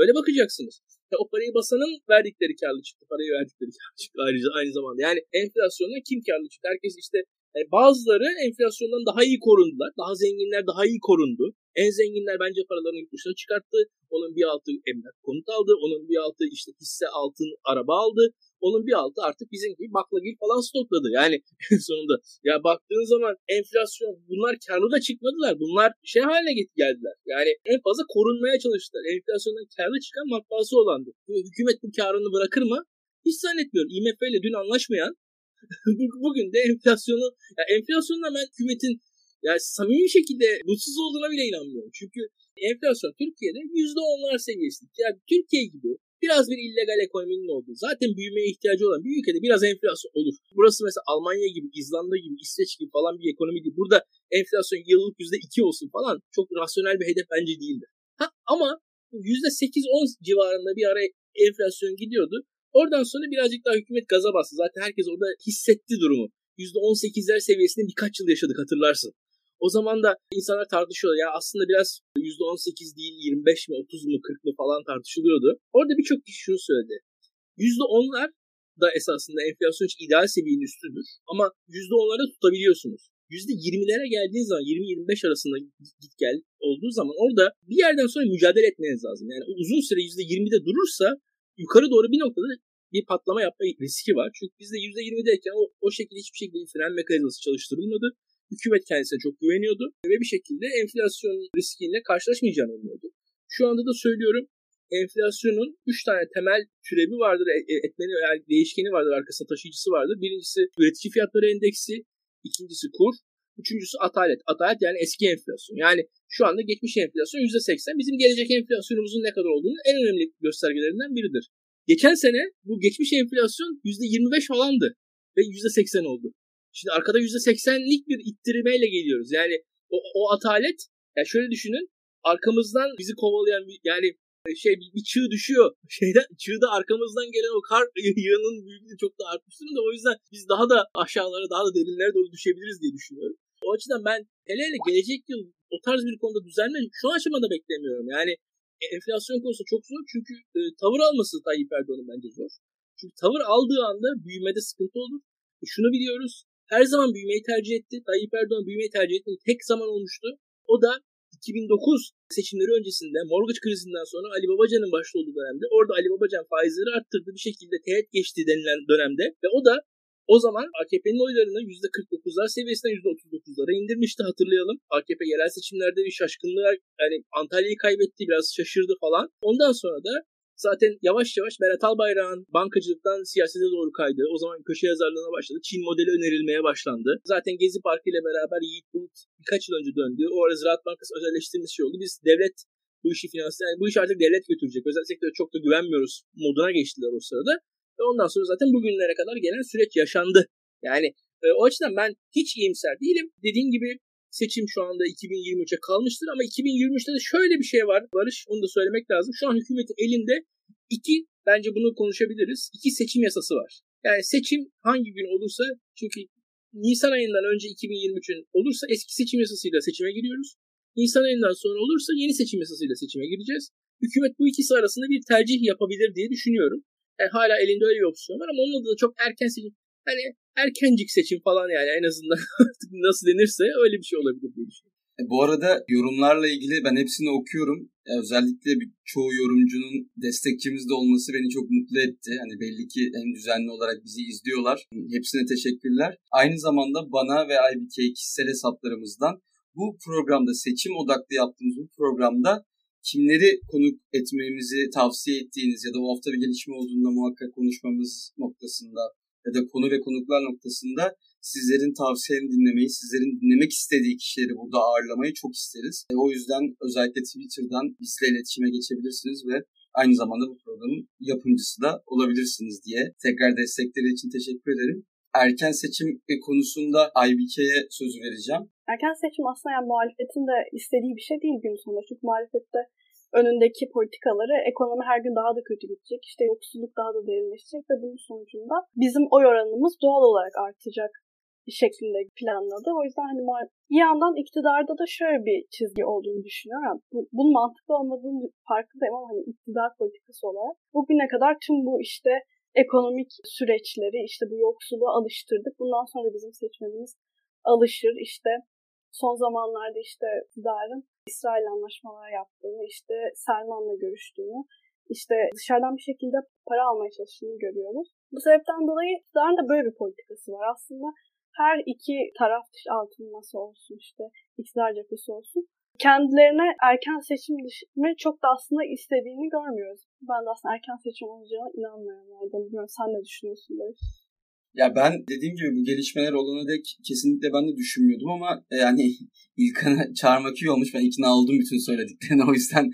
Öyle bakacaksınız. Ya, o parayı basanın verdikleri karlı çıktı. Parayı verdikleri karlı çıktı aynı zamanda. Yani enflasyondan kim karlı çıktı? Herkes işte yani bazıları enflasyondan daha iyi korundular. Daha zenginler daha iyi korundu. En zenginler bence paralarını yurt dışına çıkarttı. Onun bir altı emlak konut aldı. Onun bir altı işte hisse altın araba aldı. Onun bir altı artık bizim gibi baklagil falan stokladı. Yani en sonunda ya baktığın zaman enflasyon bunlar karlı da çıkmadılar. Bunlar şey haline geldiler. Yani en fazla korunmaya çalıştılar. Enflasyondan karlı çıkan matbaası olandı. Hükümet bu karını bırakır mı? Hiç zannetmiyorum. IMF ile dün anlaşmayan bugün de enflasyonla ben hükümetin yani samimi şekilde mutsuz olduğuna bile inanmıyorum. Çünkü enflasyon Türkiye'de %10'lar seviyesinde. Yani Türkiye gibi biraz bir illegal ekonominin olduğu, zaten büyümeye ihtiyacı olan bir ülkede biraz enflasyon olur. Burası mesela Almanya gibi, İzlanda gibi, İsveç gibi falan bir ekonomi değil. Burada enflasyon yıllık %2 olsun falan çok rasyonel bir hedef bence değildir. Ama %8-10 civarında bir ara enflasyon gidiyordu. Oradan sonra birazcık daha hükümet gaza bastı. Zaten herkes orada hissetti durumu. %18'ler seviyesinde birkaç yıl yaşadık hatırlarsın. O zaman da insanlar tartışıyordu. Ya aslında biraz %18 değil 25 mi 30 mu 40 mu falan tartışılıyordu. Orada birçok kişi şunu söyledi. %10'lar da esasında enflasyon için ideal seviyenin üstüdür. Ama %10'ları tutabiliyorsunuz. %20'lere geldiğiniz zaman 20-25 arasında git gel olduğu zaman orada bir yerden sonra mücadele etmeniz lazım. Yani uzun süre %20'de durursa yukarı doğru bir noktada bir patlama yapma riski var. Çünkü bizde %20'deyken o şekilde hiçbir şekilde fren mekanizması çalıştırılmadı. Hükümet kendisine çok güveniyordu ve bir şekilde enflasyon riskiyle karşılaşmayacağını umuyordu. Şu anda da söylüyorum enflasyonun 3 tane temel türevi vardır, etmeni yani değişkeni vardır, arkasında taşıyıcısı vardır. Birincisi üretici fiyatları endeksi, ikincisi kur, Üçüncüsü atalet. Atalet yani eski enflasyon. Yani şu anda geçmiş enflasyon %80. Bizim gelecek enflasyonumuzun ne kadar olduğunu en önemli göstergelerinden biridir. Geçen sene bu geçmiş enflasyon %25 falandı ve %80 oldu. Şimdi arkada %80'lik bir ittirimeyle geliyoruz. Yani o atalet, yani şöyle düşünün, arkamızdan bizi kovalayan bir çığ düşüyor. Çığda arkamızdan gelen o kar yığının büyüklüğü çok da artmıştır da o yüzden biz daha da aşağılara, daha da derinlere doğru düşebiliriz diye düşünüyorum. O açıdan ben hele gelecek yıl o tarz bir konuda düzelme şu aşamada beklemiyorum. Yani enflasyon konusu çok zor çünkü tavır alması Tayyip Erdoğan'ın bence zor. Çünkü tavır aldığı anda büyümede sıkıntı olur. Şunu biliyoruz, her zaman büyümeyi tercih etti. Tayyip Erdoğan büyümeyi tercih ettiği tek zaman olmuştu. O da 2009 seçimleri öncesinde mortgage krizinden sonra Ali Babacan'ın başta olduğu dönemde, orada Ali Babacan faizleri arttırdı, bir şekilde teğet geçti denilen dönemde ve o da o zaman AKP'nin oylarını %49'lar seviyesinden %39'lara indirmişti, hatırlayalım. AKP yerel seçimlerde bir şaşkınlığa, yani Antalya'yı kaybetti, biraz şaşırdı falan. Ondan sonra da zaten yavaş yavaş Berat Albayrak'ın bankacılıktan siyasete doğru kaydığı, o zaman köşe yazarlığına başladı. Çin modeli önerilmeye başlandı. Zaten Gezi Parkı ile beraber Yiğit Bulut birkaç yıl önce döndü. O ara Ziraat Bankası özelleştirmiş şey oldu. Biz devlet bu işi finanse, yani bu iş artık devlet götürecek. Özel sektöre çok da güvenmiyoruz moduna geçtiler o sırada. Ve ondan sonra zaten bugünlere kadar gelen süreç yaşandı. Yani o açıdan ben hiç iyimser değilim. Dediğim gibi seçim şu anda 2023'e kalmıştır ama 2023'te de şöyle bir şey var Barış, onu da söylemek lazım. Şu an hükümetin elinde bence bunu konuşabiliriz. 2 seçim yasası var. Yani seçim hangi gün olursa, çünkü Nisan ayından önce 2023'ün olursa eski seçim yasasıyla seçime giriyoruz. Nisan ayından sonra olursa yeni seçim yasasıyla seçime gireceğiz. Hükümet bu ikisi arasında bir tercih yapabilir diye düşünüyorum. Yani hala elinde öyle bir opsiyon var ama onunla da çok erken seçim. Hani erkencik seçim falan, yani en azından artık nasıl denirse öyle bir şey olabilir diye düşünüyorum. Bu arada yorumlarla ilgili ben hepsini okuyorum. Özellikle çoğu yorumcunun destekçimiz de olması beni çok mutlu etti. Hani belli ki hem düzenli olarak bizi izliyorlar. Hepsine teşekkürler. Aynı zamanda bana ve Aybike'ye kişisel hesaplarımızdan bu programda, seçim odaklı yaptığımız bu programda kimleri konuk etmemizi tavsiye ettiğiniz ya da o hafta bir gelişme olduğunda muhakkak konuşmamız noktasında ya da konu ve konuklar noktasında sizlerin tavsiyelerini dinlemeyi, sizlerin dinlemek istediği kişileri burada ağırlamayı çok isteriz. O yüzden özellikle Twitter'dan bizle iletişime geçebilirsiniz ve aynı zamanda bu programın yapımcısı da olabilirsiniz diye tekrar destekleri için teşekkür ederim. Erken seçim konusunda Aybike'ye sözü vereceğim. Erken seçim aslında yani muhalefetin de istediği bir şey değil gün sonunda. Çünkü muhalefette önündeki politikaları, ekonomi her gün daha da kötü gidecek, işte yoksulluk daha da derinleşecek ve bunun sonucunda bizim oy oranımız doğal olarak artacak şeklinde planladı. O yüzden hani bir yandan iktidarda da şöyle bir çizgi olduğunu düşünüyorum. Bunun mantıklı olmadığını farkındayım ama hani iktidar politikası olarak bugüne kadar tüm bu işte ekonomik süreçleri, işte bu yoksulluğa alıştırdık. Bundan sonra bizim seçmenimiz alışır. İşte son zamanlarda işte iktidarın İsrail anlaşmaları yaptığını, işte Selman'la görüştüğünü, işte dışarıdan bir şekilde para almaya çalıştığını görüyoruz. Bu sebepten dolayı iktidarın da böyle bir politikası var. Aslında her iki taraf, altın masa olsun, işte iktidar cephesi olsun, kendilerine erken seçim dışında çok da aslında istediğini görmüyoruz. Ben de aslında erken seçim olacağına inanmıyorum. Bilmiyorum, sen ne düşünüyorsun böyle? Ya ben dediğim gibi bu gelişmeler olana dek kesinlikle ben de düşünmüyordum ama yani İlkan'ı çağırmak iyi olmuş. Ben ikna oldum bütün söylediklerine. O yüzden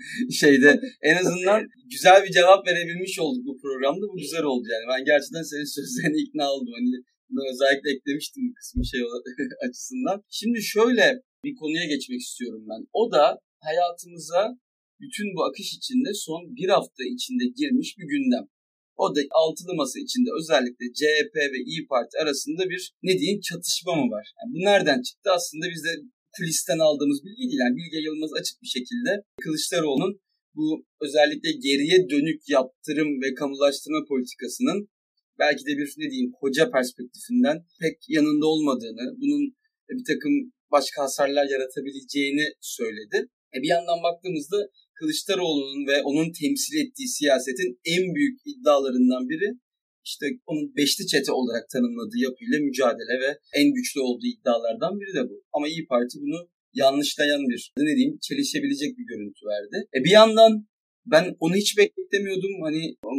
en azından güzel bir cevap verebilmiş olduk bu programda. Bu güzel oldu yani. Ben gerçekten senin sözlerine ikna oldum. Hani özellikle eklemiştim bu kısmı açısından. Şimdi şöyle bir konuya geçmek istiyorum ben. O da hayatımıza bütün bu akış içinde son bir hafta içinde girmiş bir gündem. O da altılı masa içinde özellikle CHP ve İyi Parti arasında bir çatışma mı var? Yani bu nereden çıktı? Aslında biz de kulisten aldığımız bilgi değil. Yani Bilge Yılmaz açık bir şekilde Kılıçdaroğlu'nun bu özellikle geriye dönük yaptırım ve kamulaştırma politikasının belki de bir hoca perspektifinden pek yanında olmadığını, bunun bir takım başka hasarlar yaratabileceğini söyledi. Bir yandan baktığımızda Kılıçdaroğlu'nun ve onun temsil ettiği siyasetin en büyük iddialarından biri onun beşli çete olarak tanımladığı yapıyla mücadele ve en güçlü olduğu iddialardan biri de bu. Ama İyi Parti bunu yanlışlayan bir çelişebilecek bir görüntü verdi. Bir yandan ben onu hiç beklemiyordum.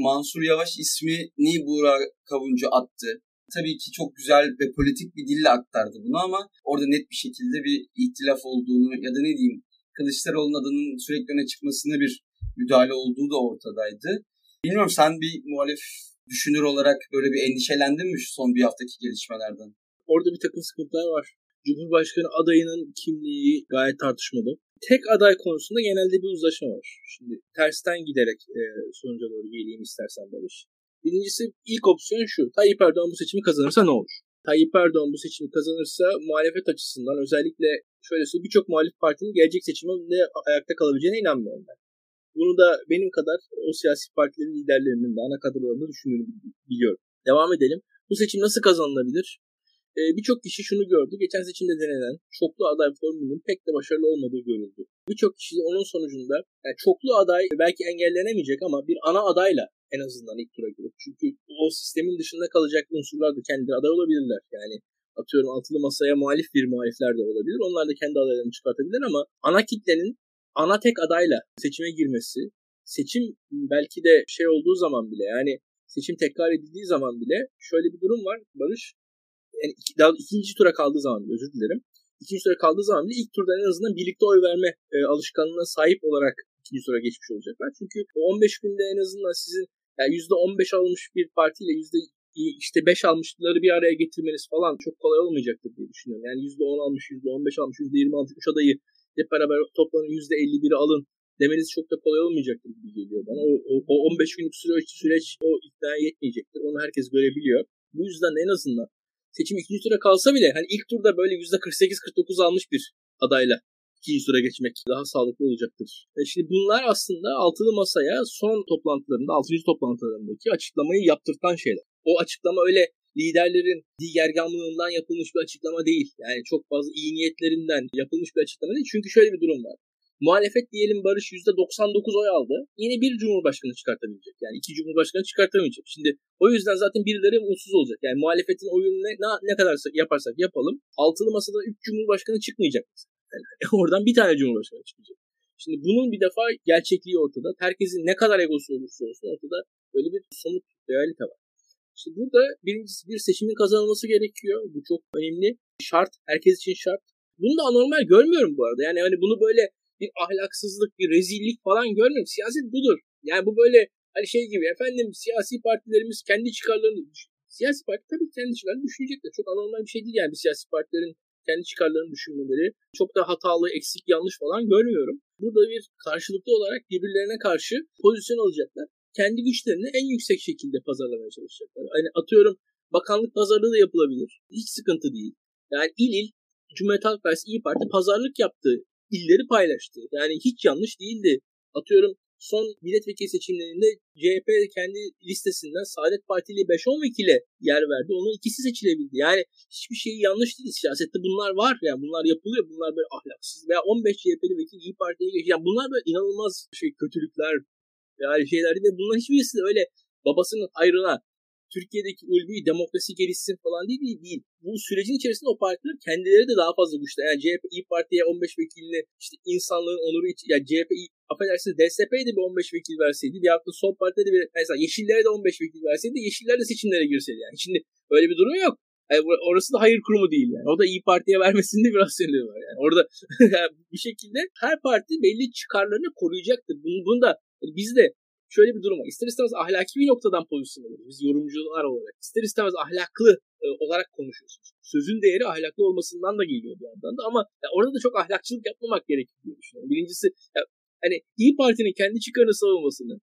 Mansur Yavaş ismini Buğra Kavuncu attı. tabii ki çok güzel ve politik bir dille aktardı bunu ama orada net bir şekilde bir ihtilaf olduğunu ya da ne diyeyim Kılıçdaroğlu'nun adının sürekli öne çıkmasına bir müdahale olduğu da ortadaydı. Bilmiyorum, sen bir muhalif düşünür olarak böyle bir endişelendin mi şu son bir haftaki gelişmelerden? Orada bir takım sıkıntılar var. Cumhurbaşkanı adayının kimliği gayet tartışmalı. Tek aday konusunda genelde bir uzlaşma var. Şimdi tersten giderek sonuca doğru geleyim istersen Barış. Birincisi ilk opsiyon şu. Tayyip Erdoğan bu seçimi kazanırsa ne olur? Tayyip Erdoğan bu seçimi kazanırsa muhalefet açısından özellikle şöyle söyleyeyim, birçok muhalif partinin gelecek seçimde ayakta kalabileceğine inanmıyorum ben. Bunu da benim kadar o siyasi partilerin liderlerinin de ana kadrolarını düşündüğünü biliyorum. Devam edelim. Bu seçim nasıl kazanılabilir? Birçok kişi şunu gördü. Geçen seçimde denenen çoklu aday formülünün pek de başarılı olmadığı görüldü. Birçok kişi onun sonucunda yani çoklu aday belki engellenemeyecek ama bir ana adayla en azından ilk tura girip. Çünkü o sistemin dışında kalacak unsurlar da kendileri aday olabilirler. Yani atıyorum altılı masaya muhalif bir muhalifler de olabilir. Onlar da kendi adaylarını çıkartabilir ama ana kitlenin ana tek adayla seçime girmesi, seçim belki de şey olduğu zaman bile yani seçim tekrar edildiği zaman bile şöyle bir durum var Barış. Yani ikinci tura kaldığı zaman bile, özür dilerim. İkinci tura kaldığı zaman bile ilk turda en azından birlikte oy verme alışkanlığına sahip olarak ikinci tura geçmiş olacaklar. Çünkü 15 günde en azından sizin yani %15 almış bir partiyle %5 almışları bir araya getirmeniz falan çok kolay olmayacaktır diye düşünüyorum. Yani %10 almış, %15 almış, %20 almış, 3 adayı hep beraber toplanın %51'i alın demeniz çok da kolay olmayacaktır gibi geliyor bana. O 15 günlük süreç o iddiaya yetmeyecektir. Onu herkes görebiliyor. Bu yüzden en azından seçim ikinci tura kalsa bile hani ilk turda böyle %48-49 almış bir adayla ikinci tura geçmek daha sağlıklı olacaktır. Şimdi bunlar aslında altılı masaya son toplantılarında, 6. toplantılarındaki açıklamayı yaptırtan şeyler. O açıklama öyle liderlerin diğergamlığından yapılmış bir açıklama değil. Yani çok fazla iyi niyetlerinden yapılmış bir açıklama değil. Çünkü şöyle bir durum var. Muhalefet diyelim Barış %99 oy aldı. Yine bir cumhurbaşkanı çıkartabilecek. Yani iki cumhurbaşkanı çıkartamayacak. Şimdi o yüzden zaten birileri mutsuz olacak. Yani muhalefetin oyunu ne kadar yaparsak yapalım. Altılı masada 3 cumhurbaşkanı çıkmayacak. Yani oradan bir tane cumhurbaşkanı çıkacak. Şimdi bunun bir defa gerçekliği ortada. Herkesin ne kadar egosu olursa olsun ortada böyle bir somut realite var. Şimdi burada birincisi bir seçimin kazanılması gerekiyor. Bu çok önemli. Şart. Herkes için şart. Bunu da anormal görmüyorum bu arada. Yani hani bunu böyle bir ahlaksızlık, bir rezillik falan görmüyorum. Siyaset budur. Yani bu böyle hani şey gibi efendim siyasi partilerimiz kendi çıkarlarını siyasi parti tabii kendi çıkarlarını düşünecekler. Çok anormal bir şey değil yani bir siyasi partilerin kendi çıkarlarını düşünmeleri. Çok da hatalı, eksik, yanlış falan görmüyorum. Burada bir karşılıklı olarak birbirlerine karşı pozisyon alacaklar. Kendi güçlerini en yüksek şekilde pazarlamaya çalışacaklar. Yani atıyorum bakanlık pazarlığı da yapılabilir. Hiç sıkıntı değil. Yani il Cumhuriyet Halk Partisi, İyi Parti pazarlık yaptığı illeri paylaştı. Yani hiç yanlış değildi. Atıyorum son milletvekili seçimlerinde CHP kendi listesinden Saadet Partili 5-10 vekile yer verdi. Onun ikisi seçilebildi. Yani hiçbir şey yanlış değil. Siyasette bunlar var. Yani bunlar yapılıyor. Bunlar böyle ahlaksız. Veya 15 CHP'li vekil İyi Parti'ye geçiyor. Yani bunlar böyle inanılmaz kötülükler. Yani şeyler değil. Bunların hiçbirisi de öyle babasının ayrına Türkiye'deki ulvi demokrasi gelişsin falan değil. Bu sürecin içerisinde o partiler kendileri de daha fazla güçlü. Yani CHP İYİ Parti'ye 15 vekilini işte insanlığın onuru için yani CHP affedersiniz DSP'ye de bir 15 vekil verseydi bir hafta Sol Parti'ye de bir mesela Yeşillere de 15 vekil verseydi Yeşiller de seçimlere girseydi yani. Şimdi öyle bir durum yok. Yani orası da hayır kurumu değil yani. O da İYİ Parti'ye vermesinde biraz söylüyor var yani. Orada bir şekilde her parti belli çıkarlarını koruyacaktır. Bunu da biz de şöyle bir durum var. İster istemez ahlaki bir noktadan pozisyon alıyoruz. Biz yorumcular olarak. İster istemez ahlaklı olarak konuşuyoruz. Sözün değeri ahlaklı olmasından da geliyor bir yandan da. Ama orada da çok ahlakçılık yapmamak gerekiyor diye düşünüyorum. Birincisi hani İyi Parti'nin kendi çıkarını savunmasını,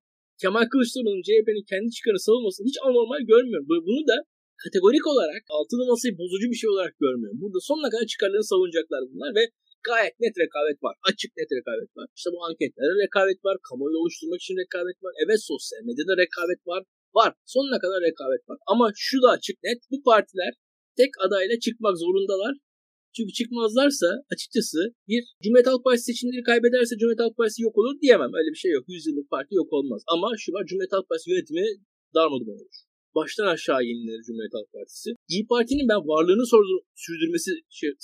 Kemal Kılıçdaroğlu'nun CHP'nin kendi çıkarını savunmasını hiç anormal görmüyorum. Bunu da kategorik olarak altılı masayı bozucu bir şey olarak görmüyorum. Burada sonuna kadar çıkarlarını savunacaklar bunlar ve gayet net rekabet var. Açık net rekabet var. İşte bu anketlere rekabet var. Kamuoyu oluşturmak için rekabet var. Evet sosyal medyada rekabet var. Var. Sonuna kadar rekabet var. Ama şu da açık net. Bu partiler tek adayla çıkmak zorundalar. Çünkü çıkmazlarsa açıkçası bir Cumhuriyet Halk Partisi seçimleri kaybederse Cumhuriyet Halk Partisi yok olur diyemem. Öyle bir şey yok. 100 yıllık parti yok olmaz. Ama şu var Cumhuriyet Halk Partisi yönetimi darmadağın olur. Baştan aşağı yenilir Cumhuriyet Halk Partisi. İYİ Parti'nin ben varlığını sürdürmesi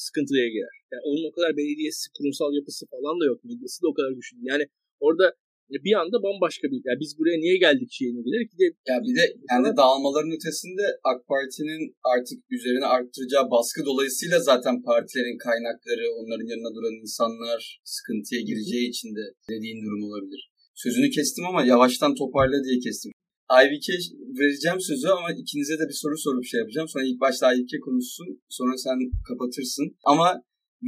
sıkıntıya girer. Yani onun o kadar belediyesi, kurumsal yapısı falan da yok. Medyası da o kadar güçlü. Yani orada bir anda bambaşka bir, yani biz buraya niye geldik şeyini bilir ki de. Ya bir de yani dağılmaların ötesinde AK Parti'nin artık üzerine arttıracağı baskı dolayısıyla zaten partilerin kaynakları, onların yanına duran insanlar sıkıntıya gireceği için de dediğin durum olabilir. Sözünü kestim ama yavaştan toparla diye kestim. IBK vereceğim sözü ama ikinize de bir soru sorup şey yapacağım. Sonra ilk başta IBK konuşsun, sonra sen kapatırsın. Ama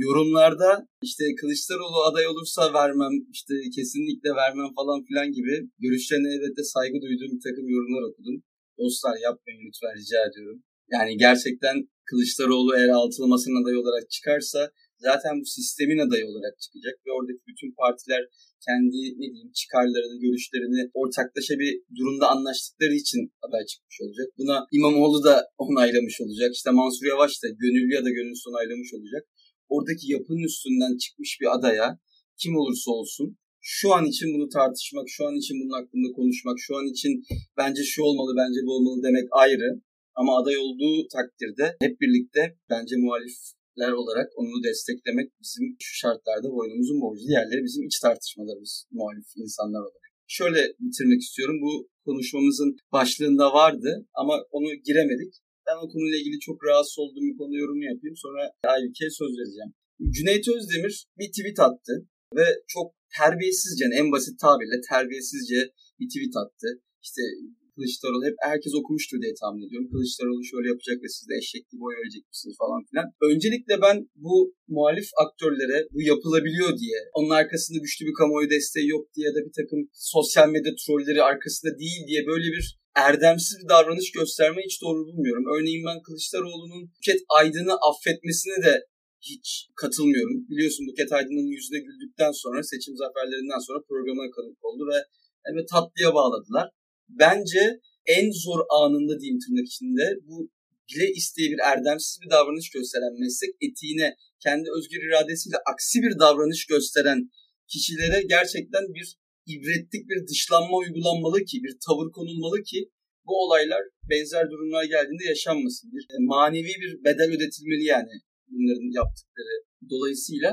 yorumlarda işte Kılıçdaroğlu aday olursa vermem, işte kesinlikle vermem falan filan gibi görüşlerine elbette saygı duyduğum bir takım yorumlar okudum. Dostlar yapmayın lütfen, rica ediyorum. Yani gerçekten Kılıçdaroğlu eğer altılı masanın adayı olarak çıkarsa zaten bu sistemin adayı olarak çıkacak ve oradaki bütün partiler kendi çıkarlarını, görüşlerini ortaklaşa bir durumda anlaştıkları için aday çıkmış olacak. Buna İmamoğlu da onaylamış olacak. İşte Mansur Yavaş da gönüllü ya da gönülsüz onaylamış olacak. Oradaki yapının üstünden çıkmış bir adaya kim olursa olsun şu an için bunu tartışmak, şu an için bunun hakkında konuşmak, şu an için bence şu olmalı, bence bu olmalı demek ayrı. Ama aday olduğu takdirde hep birlikte bence muhalifler olarak onu desteklemek bizim şu şartlarda boynumuzun borcu, diğerleri bizim iç tartışmalarımız muhalif insanlar olarak. Şöyle bitirmek istiyorum. Bu konuşmamızın başlığında vardı ama onu giremedik. Ben o konuyla ilgili çok rahatsız olduğum bir konu yorumu yapayım. Sonra Ayvike'ye söz vereceğim. Cüneyt Özdemir bir tweet attı ve çok terbiyesizce, en basit tabirle terbiyesizce bir tweet attı. İşte Kılıçdaroğlu, hep herkes okumuştur diye tahmin ediyorum. Kılıçdaroğlu şöyle yapacak ve siz de eşek gibi oy vereceksiniz falan filan. Öncelikle ben bu muhalif aktörlere bu yapılabiliyor diye, onun arkasında güçlü bir kamuoyu desteği yok diye da bir takım sosyal medya trolleri arkasında değil diye böyle bir erdemsiz bir davranış göstermeyi hiç doğru bulmuyorum. Örneğin ben Kılıçdaroğlu'nun Buket Aydın'ı affetmesine de hiç katılmıyorum. Biliyorsun Buket Aydın'ın yüzüne güldükten sonra, seçim zaferlerinden sonra programına konuk oldu ve yani tatlıya bağladılar. Bence en zor anında diyeyim tırnak içinde bu bile isteye bir erdemsiz bir davranış gösteren, meslek etiğine kendi özgür iradesiyle aksi bir davranış gösteren kişilere gerçekten bir ibretlik bir dışlanma uygulanmalı ki, bir tavır konulmalı ki bu olaylar benzer durumlara geldiğinde yaşanmasın. Bir manevi bir bedel ödetilmeli yani bunların yaptıkları dolayısıyla.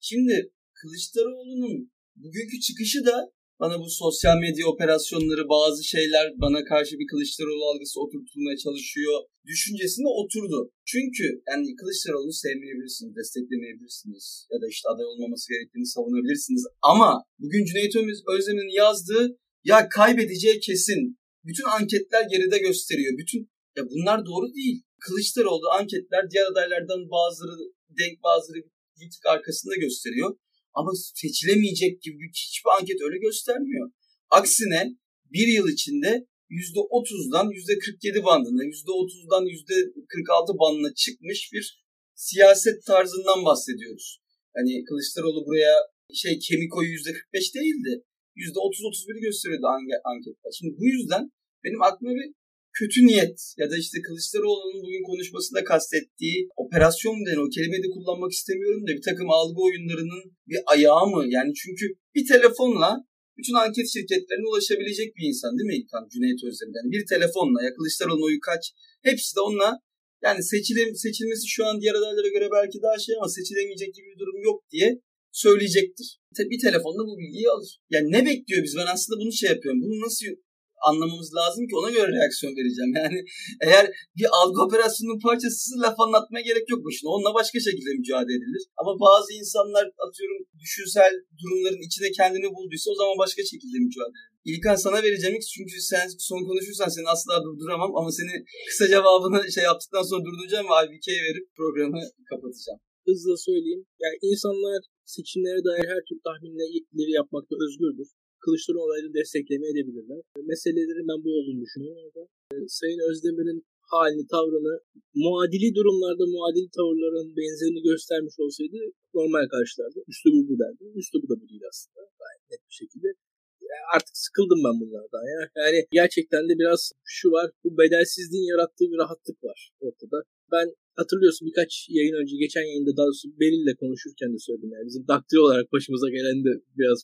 Şimdi Kılıçdaroğlu'nun bugünkü çıkışı da bana bu sosyal medya operasyonları, bazı şeyler bana karşı bir Kılıçdaroğlu algısı oturtulmaya çalışıyor düşüncesine oturdu. Çünkü yani Kılıçdaroğlu'nu sevmeyebilirsiniz, desteklemeyebilirsiniz ya da işte aday olmaması gerektiğini savunabilirsiniz. Ama bugün Cüneyt Özdemir'in yazdığı ya kaybedeceği kesin, bütün anketler geride gösteriyor. Bütün ya bunlar doğru değil. Kılıçdaroğlu anketler diğer adaylardan bazıları denk, bazıları bir tık arkasında gösteriyor. Ama seçilemeyecek gibi hiçbir anket öyle göstermiyor. Aksine bir yıl içinde %30'dan %47 bandına, %30'dan %46 bandına çıkmış bir siyaset tarzından bahsediyoruz. Hani Kılıçdaroğlu buraya kemik oyu %45 değildi. %30-31'i gösteriyordu anketler. Şimdi bu yüzden benim aklıma bir kötü niyet ya da işte Kılıçdaroğlu'nun bugün konuşmasında kastettiği operasyon mu denir, o kelimeyi de kullanmak istemiyorum da bir takım algı oyunlarının bir ayağı mı? Yani çünkü bir telefonla bütün anket şirketlerine ulaşabilecek bir insan değil mi İlkan Cüneyt Özdemir? Yani bir telefonla ya Kılıçdaroğlu'nun oyu kaç, hepsi de onunla yani seçilmesi şu an diğer adaylara göre belki daha ama seçilemeyecek gibi bir durum yok diye söyleyecektir. Bir telefonla bu bilgiyi alır. Yani ne bekliyor biz? Ben aslında bunu yapıyorum. Bunu nasıl anlamamız lazım ki ona göre reaksiyon vereceğim. Yani eğer bir algı operasyonunun parçası, laf anlatmaya gerek yok boşuna. Onunla başka şekilde mücadele edilir. Ama bazı insanlar atıyorum düşünsel durumların içine kendini bulduysa o zaman başka şekilde mücadele edilir. İlkan sana vereceğim çünkü sen son konuşursan seni asla durduramam ama seni kısa cevabını yaptıktan sonra durduracağım ve IBK'ye verip programı kapatacağım. Hızla söyleyeyim. Yani insanlar seçimlere dair her türlü tahminleri yapmakta özgürdür. Kılıçdaroğlu olayını desteklemeye edebilirler. Meselelerin ben bu olduğunu düşünüyorum. Sayın Özdemir'in halini, tavrını, muadili durumlarda muadili tavırların benzerini göstermiş olsaydı normal karşılardı. Üslubu bu derdi. Üslubu da bu değil aslında. Gayet net bir şekilde. Ya artık sıkıldım ben bunlardan ya. Yani gerçekten de biraz şu var. Bu bedelsizliğin yarattığı bir rahatlık var ortada. Ben hatırlıyorsun birkaç yayın önce, geçen yayında daha doğrusu Beril'le konuşurken de söyledim. Yani bizim daktilo olarak başımıza gelen de biraz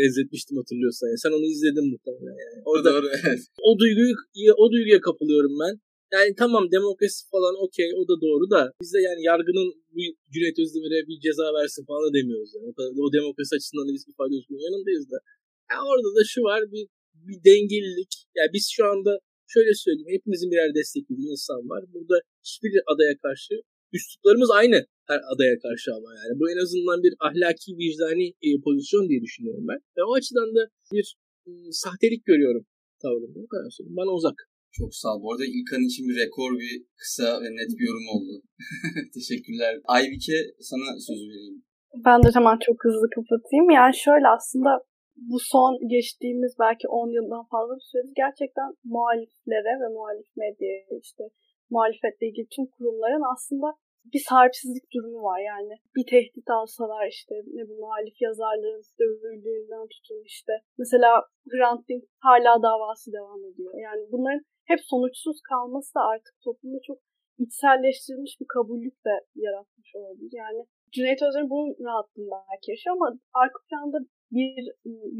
benzetmiştim hatırlıyorsan. Yani sen onu izledin muhtemelen yani. Orada doğru, evet. O duyguya kapılıyorum ben. Yani tamam demokrasi falan okey, o da doğru da biz de yani yargının bu Cüneyt Özdemir'e bir ceza versin falan da demiyoruz yani. O demokrasi açısından da biz ifade özgürlüğünün yanındayız da. Yani orada da şu var, bir dengelilik. Yani biz şu anda şöyle söyleyeyim, hepimizin birer desteklediği insan var. Burada hiçbir adaya karşı üsluplarımız aynı her adaya karşı ama yani. Bu en azından bir ahlaki, vicdani pozisyon diye düşünüyorum ben. Ve o açıdan da bir sahtelik görüyorum tavrımda. O kadar söyleyeyim. Bana uzak. Çok sağ ol. Bu arada İlkan için bir rekor, bir kısa ve net bir yorum oldu. Teşekkürler. Aybike, sana sözü vereyim. Ben de hemen çok hızlı kapatayım. Yani şöyle, aslında bu son geçtiğimiz belki 10 yıldan fazla bir süredir gerçekten muhaliflere ve muhalif medyaya, işte muhalefetle ilgili tüm kurumların aslında bir sahipsizlik durumu var. Yani bir tehdit alsalar, işte ne bu muhalif yazarların dövüldüğünden tutun, işte mesela Hrant Dink hala davası devam ediyor. Yani bunların hep sonuçsuz kalması da artık toplumda çok içselleştirilmiş bir kabullük de yaratmış olabilir. Yani Cüneyt Özdemir bunun rahatlığında belki yaşıyor ama arka planda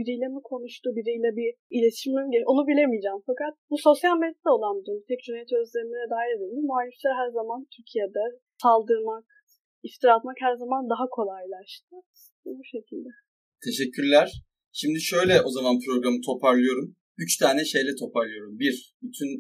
biriyle mi konuştu, biriyle bir iletişimle mi onu bilemeyeceğim. Fakat bu sosyal medyada olan bir durum. Tek Cüneyt Özdemir'e dair değil. Muhalifler her zaman Türkiye'de saldırmak, iftira atmak her zaman daha kolaylaştı. Bu şekilde. Teşekkürler. Şimdi şöyle, o zaman programı toparlıyorum. 3 tane şeyle toparlıyorum. 1. Bütün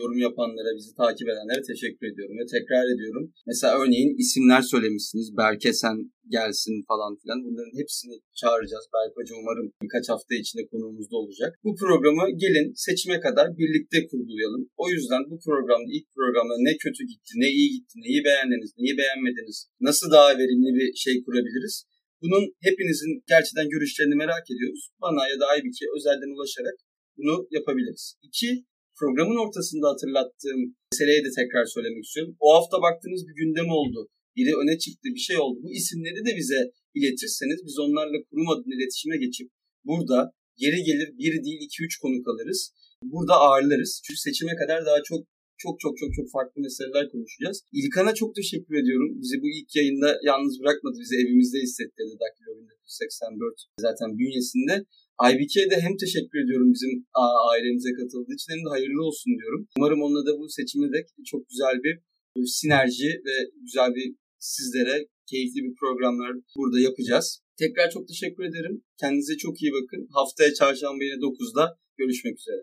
yorum yapanlara, bizi takip edenlere teşekkür ediyorum ve tekrar ediyorum. Mesela örneğin isimler söylemişsiniz. Berke sen gelsin falan filan. Bunların hepsini çağıracağız. Berke Hoca umarım birkaç hafta içinde konuğumuzda olacak. Bu programı gelin seçime kadar birlikte kurgulayalım. O yüzden bu programda, ilk programda ne kötü gitti, ne iyi gitti, neyi beğendiniz, neyi beğenmediniz, nasıl daha verimli bir şey kurabiliriz? Bunun hepinizin gerçekten görüşlerini merak ediyoruz. Bana ya da Aybike özelden ulaşarak bunu yapabiliriz. 2. Programın ortasında hatırlattığım meseleyi de tekrar söylemek istiyorum. O hafta baktığınız bir gündem oldu. Biri öne çıktı, bir şey oldu. Bu isimleri de bize iletirseniz biz onlarla kurum adına iletişime geçip burada geri gelir bir değil 2-3 konuk alırız. Burada ağırlarız. Çünkü seçime kadar daha çok farklı meseleler konuşacağız. İlkan'a çok teşekkür ediyorum. Bizi bu ilk yayında yalnız bırakmadı. Bizi evimizde hissettirdi. Dakilo 1984 zaten bünyesinde. IBK'ye de hem teşekkür ediyorum bizim ailemize katıldığı için, hem de hayırlı olsun diyorum. Umarım onunla da bu seçimde de çok güzel bir sinerji ve güzel bir sizlere keyifli bir programlar burada yapacağız. Tekrar çok teşekkür ederim. Kendinize çok iyi bakın. Haftaya çarşamba yine 9'da görüşmek üzere.